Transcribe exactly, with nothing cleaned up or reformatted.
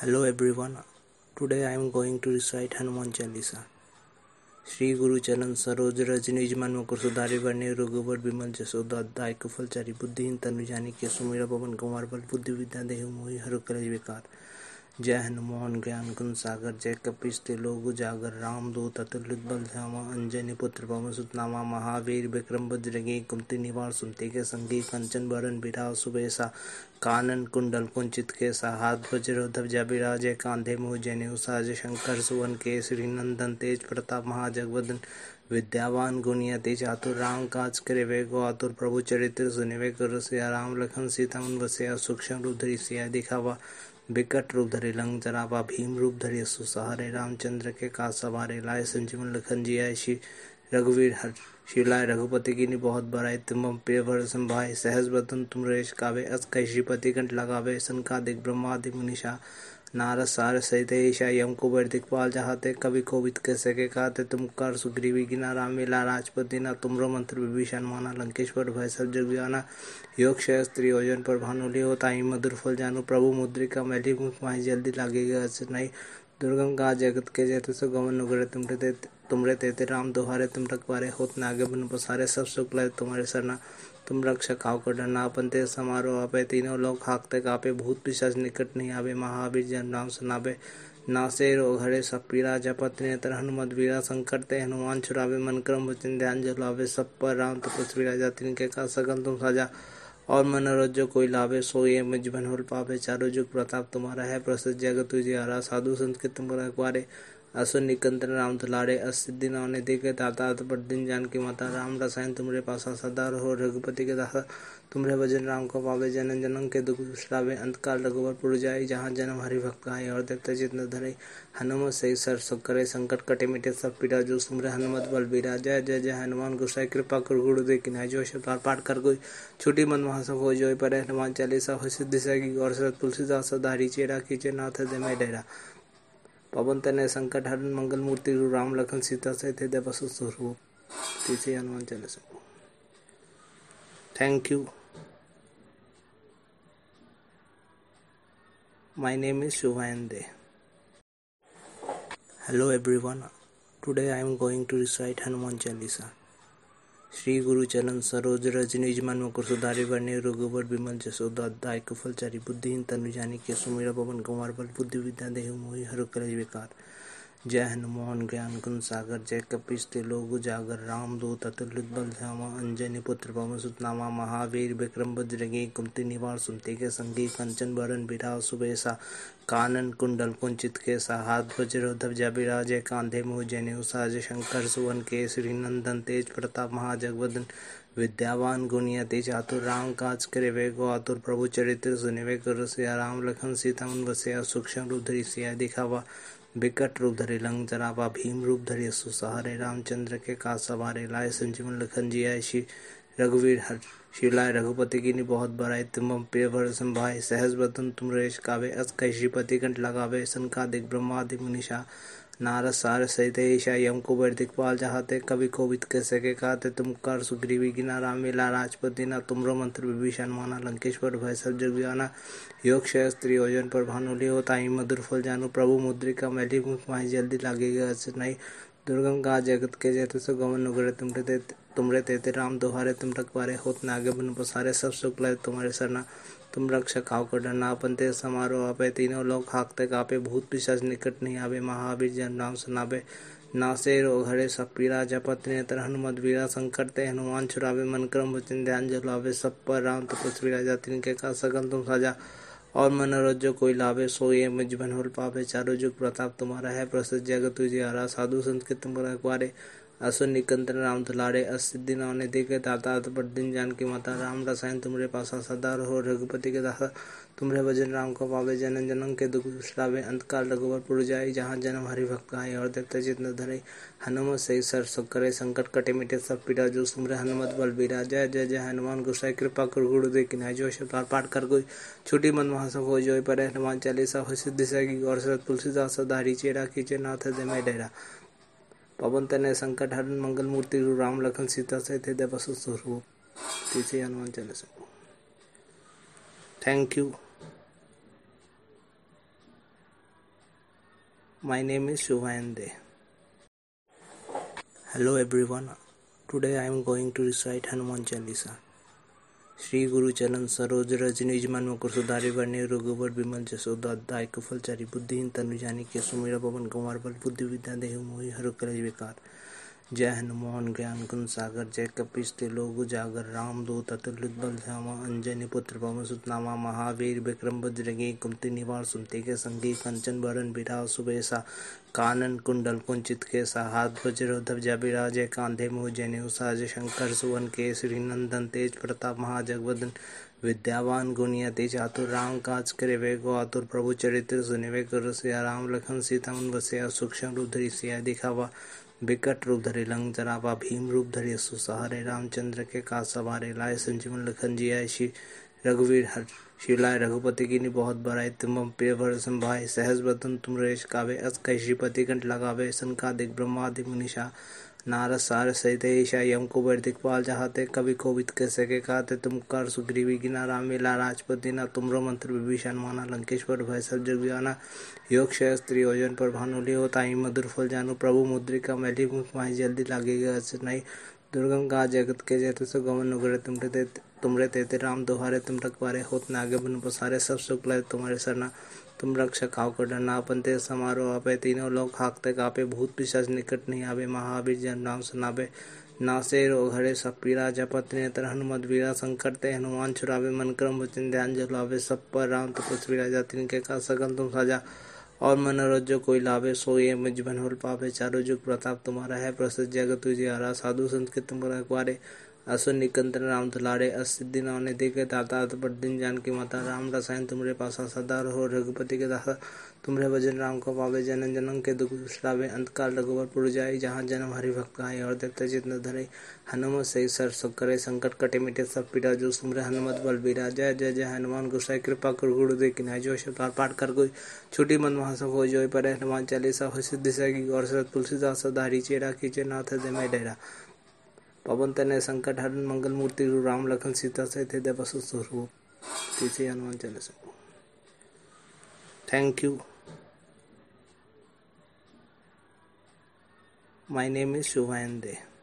Hello everyone, today I am going to recite Hanuman Chalisa. Shri Guru Charan Saroj Rajni Jman Mukur Sudari Varne Rughuvar Bimal Jasoda Dai Kufal Chari Buddhihin Tanu Jani Kesumira Pavan Kumar Bal Buddhi Vidya Dehu Mohi Haru Kalaj Vikar Jai Hanuman Gyan Kun Sagar Jai Kapish Tilogu Jagar Ram Do Tatulit Bal Dhama Anjani Putra Pavan Sutnama Mahavir Vikram Bajragi Kumti Nivar Sumti Ke Sangi Kanchan Baran Birav Subesa कानन कुंडल कुंचित के साथ वज्रोधव जबिराज कांधे मुह जनेऊ साज शंकर सुवन के श्री नंदन तेज प्रताप महाजगवदन विद्यावान गुणियति चातुर राम काज करे वे गो आतुर प्रभु चरित्र सुने वे गुरु सिया राम लखन सीता मन बसया सूक्ष्म रूप धरी सिया दिखावा विकट रूप धरे लंग जरावा भीम रूप धरे सुसहारे रामचंद्र के का सवारे लाए संजीवन लखन जिया श्री रघुवीर हर शिलाय रघुपति की नि बहुत बराई तुम प्रिय वर संभाय सहज बतन तुम रेश कावे अस कह श्रीपति कंठ लगावे सनका दिग ब्रह्मादि मुनिषा नारद सार सहित ईशा यम कुबर दिखपाल जहाते कवि कोविद के सके कहते तुम कर सुग्रीवी गिना राम मिला राजपति ना तुमरो मंत्र विभीषण माना लंकेश्वर भय सब जग जाना योग शस्त्री योजन पर भानुली होता ही मधुर फल जानु प्रभु मुद्रिका मैली मुख माही जल्दी लागेगा ऐसे नहीं दुर्गम का जगत के जैसे सो गमन नुगरे तुमरे तुमरे तेते राम दोहारे तुम रखवारे होत नागे बन पसारे सब सुख लाए तुम्हारे सरना तुम रक्षक आओ को डरना अपन ते समारोह आपे तीनों लोग हाकते कापे भूत पिशाच निकट नहीं आवे महावीर जन नाम सुनावे नासे रोग हरे सब पीरा जपत नेत्र हनुमत वीरा संकट ते हनुमान छुड़ावे मन क्रम वचन ध्यान जलावे सब पर राम तपस्वी राजा तिनके का सगन तुम साजा और मनोरथ जो कोई लावे सोये मुझबन होल पावे चारों जुग प्रताप तुम्हारा है प्रसिद्ध जगत तुझे साधु संत के तुम रखवारे असुर निकंदन राम दुलारे असिद्धि ने देखे दाता पर दिन जान की माता राम रसायन तुमरे पासा सदा रहो रघुपति के दासा तुमरे वजन राम को पावे जनन जनम के दुख विश्रावे अंतकाल रघुवर पुर जाए जहाँ जन्म हरि भक्त गाए और देवता जितने धरे हनुमत से सर सुख करे संकट कटे मिटे सब पीड़ा जो तुमरे हनुमत बलबीरा जय जय जय हनुमान गोसाई कृपा कर गुरु दे किनाय जो शब्द पाठ कर कोई छुटी मन महासभ हो जो पर हनुमान चालीसा हो सिद्धि सगी और शरद तुलसीदास सदारी चेरा कीचे नाथ दे मैं डेरा पवन तनय संकट हरण मंगल मूर्ति राम लखन सीता सहित हृदय बसु स्वरूप तीसरे Hanuman Chalisa. Thank you. My name is Shubha and they. Hello everyone, today I am going to recite Hanuman Chalisa. Shri गुरु चरण सरोज रजनी जमन मुकुर सुधारी वर्णे रघुवर बिमल जसोदा दाय कुफल चारि बुद्धिहीन तनु जानि के सुमिरा पवन कुमार बल बुद्धि विद्या देहु मोहि हरु कलेज विकार जय हनुमान ज्ञान गुण सागर जय कपीश तिलोक उजागर राम दूत अतुलित बल धामा अंजनी पुत्र पवन सुत नामा महावीर विक्रम बजरंगी कुमति निवार सुमति के संगी कंचन बरन बिराव सुबेसा कानन कुंडल कुंचित के हाथ वज्रोधव जबिराज कांधे मुह जनेऊ साज शंकर सुवन के श्री नंदन तेज प्रताप महाजगवदन विद्यावान गुणियति चातुर राम काज करे वे गो आतुर प्रभु चरित्र सुने वे गुरु सिया राम लखन सीता मन बसया सूक्ष्म रूप धरि सिया दिखावा विकट रूप धरे लंग जरावा भीम रूप धरे सुसहारे रामचंद्र के का सवारे लाए संजीवन लखन जिया श्री रघुवीर हर शिलाय रघुपति की नि बहुत बराई तुम प्रिय वर संभाय सहज बतन तुम रेश कावे अस कह श्रीपति कंठ लगावे सनका दिग ब्रह्मादि मुनिषा नारद सार सहित ईशा यम कुबर दिखपाल जहाते कवि कोविद के सके कहते तुम कर सुग्रीवी गिना राम मिला राजपति ना तुमरो मंत्र विभीषण माना लंकेश्वर भय सब जग जाना योग शस्त्री योजन पर भानुली होता ही मधुर फल जानु प्रभु मुद्रिका मैली मुख माही जल्दी लागेगा ऐसे नहीं दुर्गम का जगत के जैसे सो गमन नुगरे तुमरे तेते तुमरे तेते राम दोहारे तुम रखवारे होत नागे बन पसारे सब सुख लाए तुम्हारे सरना तुम रक्षक आओ को डरना अपन ते समारोह आपे तीनों लोग हाकते कापे भूत पिशाच निकट नहीं आवे महावीर जन नाम सुनावे नासे रोग हरे सब पीरा जपत नेत्र हनुमत वीरा संकट ते हनुमान छुड़ावे मन क्रम वचन ध्यान जलावे सब पर राम तपस्वी राजा तिनके का सगन तुम साजा और मनोरथ जो कोई लावे सोये मुझबन होल पावे चारों जुग प्रताप तुम्हारा है प्रसिद्ध जगत तुझे आरा साधु संत के तुम रखवारे असुर निकंदन राम दुलारे असिद्धि ने देखे दाता पर दिन जान की माता राम रसायन तुमरे पासा सदा रहो रघुपति के दासा तुमरे भजन राम को पावे जनन जनम के दुख विश्रावे अंतकाल रघुवर पुर जाए जहाँ जन्म हरि भक्त गाए और देवता जितने धरे हनुमत से सर सुख करे संकट कटे मिटे सब पीड़ा जो तुमरे हनुमत बलबीरा जय जय जय हनुमान गोसाई कृपा कर गुरु दे किनाय जो शब्द पाठ कर कोई छुटी मन महासभ हो जो पर हनुमान चालीसा हो सिद्धि सगी और शरद तुलसीदास सदारी चेरा कीचे नाथ दे मैं डेरा पवन तनय संकट हरण मंगल मूर्ति राम लखन सीता सहित हृदय बसु स्वरूप तीसरे Hanuman Chalisa. Thank you. My name is Shubha and De. Hello everyone. Today I am going to recite Hanuman Chalisa. Shri Guru Charan Saroj Rajni Jman Mukur Sudari Varne Rughubar Bimal Jasoda Dai Kufal Chari Buddhihin Tanujani Kesumira Pavan Kumar Bal Buddhi Vidya Dehu Mohi Haru Kalaj Vikar Jai Hanuman Gyan Gun Sagar Jai Kapish Tilogu Jagar Ram Dut Atulud Bal Dhama Anjani Putra Pamasut Nama Mahavir Vikram Bajrangi Kumti Nivar Sumte Ke Sangi Kanchan Baran Birav Subesa कानन कुंडल कुंचित के साथ वज्रोधव जबिरा जय कांधे मोह जनेऊ साज शंकर सुवन के श्रीनंदन तेज प्रताप महाजगवदन विद्यावान गुणिया तेज आतुर राम काज करे वे गो आतुर प्रभु चरित्र सुने वे गुरु सिया राम लखन सीता मन बसया सूक्ष्म रूप धरी सिया दिखावा विकट रूप धरे लंग जरावा भीम रूप धरे सुसहारे रामचंद्र के का सवारे लाए संजीवन लखन जी आय श्री रघुवीर हर शिवलाय रघुपति की बहुत बराई तुम प्रिय भर संभाय सहज बदन तुम रेश कावे अस कह श्रीपति कंठ लगावे सनका दिग ब्रह्मा दिग मुनिषा नारद सार सहित ईशा यम कुबेर दिखपाल जहाते कवि कोविद के सके कहते तुम कर सुग्रीवी गिना राम मिला राजपति ना तुमरो मंत्र विभीषण माना लंकेश्वर भय सब जग जाना योग शस्त्र योजन पर भानुली होता ही मधुर फल जानु प्रभु मुद्रिका मैली मुख माही जल्दी लागेगा असर नहीं दुर्गम का जगत के जैसे सुगमन उगरे तुमरे तुमरे तेते राम दोहारे तुम रखवारे होत नागे बन पसारे सब सुख लाए तुम्हारे सरना तुम रक्षा खाओ कर डरना पंते समारोह आपे तीनों लोग हाकते कापे भूत पिशाच निकट नहीं आवे महावीर जन नाम सुनावे नासे रोग हरे सब पीरा जपत नेत्र हनुमत वीरा संकट ते हनुमान छुड़ावे मन क्रम वचन ध्यान जलावे सब पर राम तपस्वी राजा तिनके का सगन तुम साजा और मनोरथ जो कोई लावे सो ये मुझ बन होल पावे चारों जुग प्रताप तुम्हारा है प्रसिद्ध जगत तुझे हरा साधु संत के तुम रखवारे असुर निकंदन राम दुलारे असिद्धि ने देखे दाता पर दिन जान की माता राम रसायन तुमरे पासा सदा रहो रघुपति के दासा तुमरे भजन राम को पावे जनन जनम के दुख विसरावे अंतकाल रघुवर पुर जाए जहाँ जन्म हरि भक्त आए और देवता जितने धरे हनुमत सही सर सुख करे संकट कटे मिटे सब पीड़ा जो तुमरे हनुमत बल बीरा जय जय जय हनुमान गोसाई कृपा कर गुरुदेव की नाय जो शब्द पाठ कर कोई छुटी मन महासभ हो जो पर हनुमान चालीसा हो सिद्धि सगी और सर तुलसीदास सदारी चेरा कीचे नाथ हृदय में डेरा पवन तनय संकट हरण मंगल मूर्ति राम लखन सीता सहित Hanuman Chalisa. Thank you. My name is Shubhanande.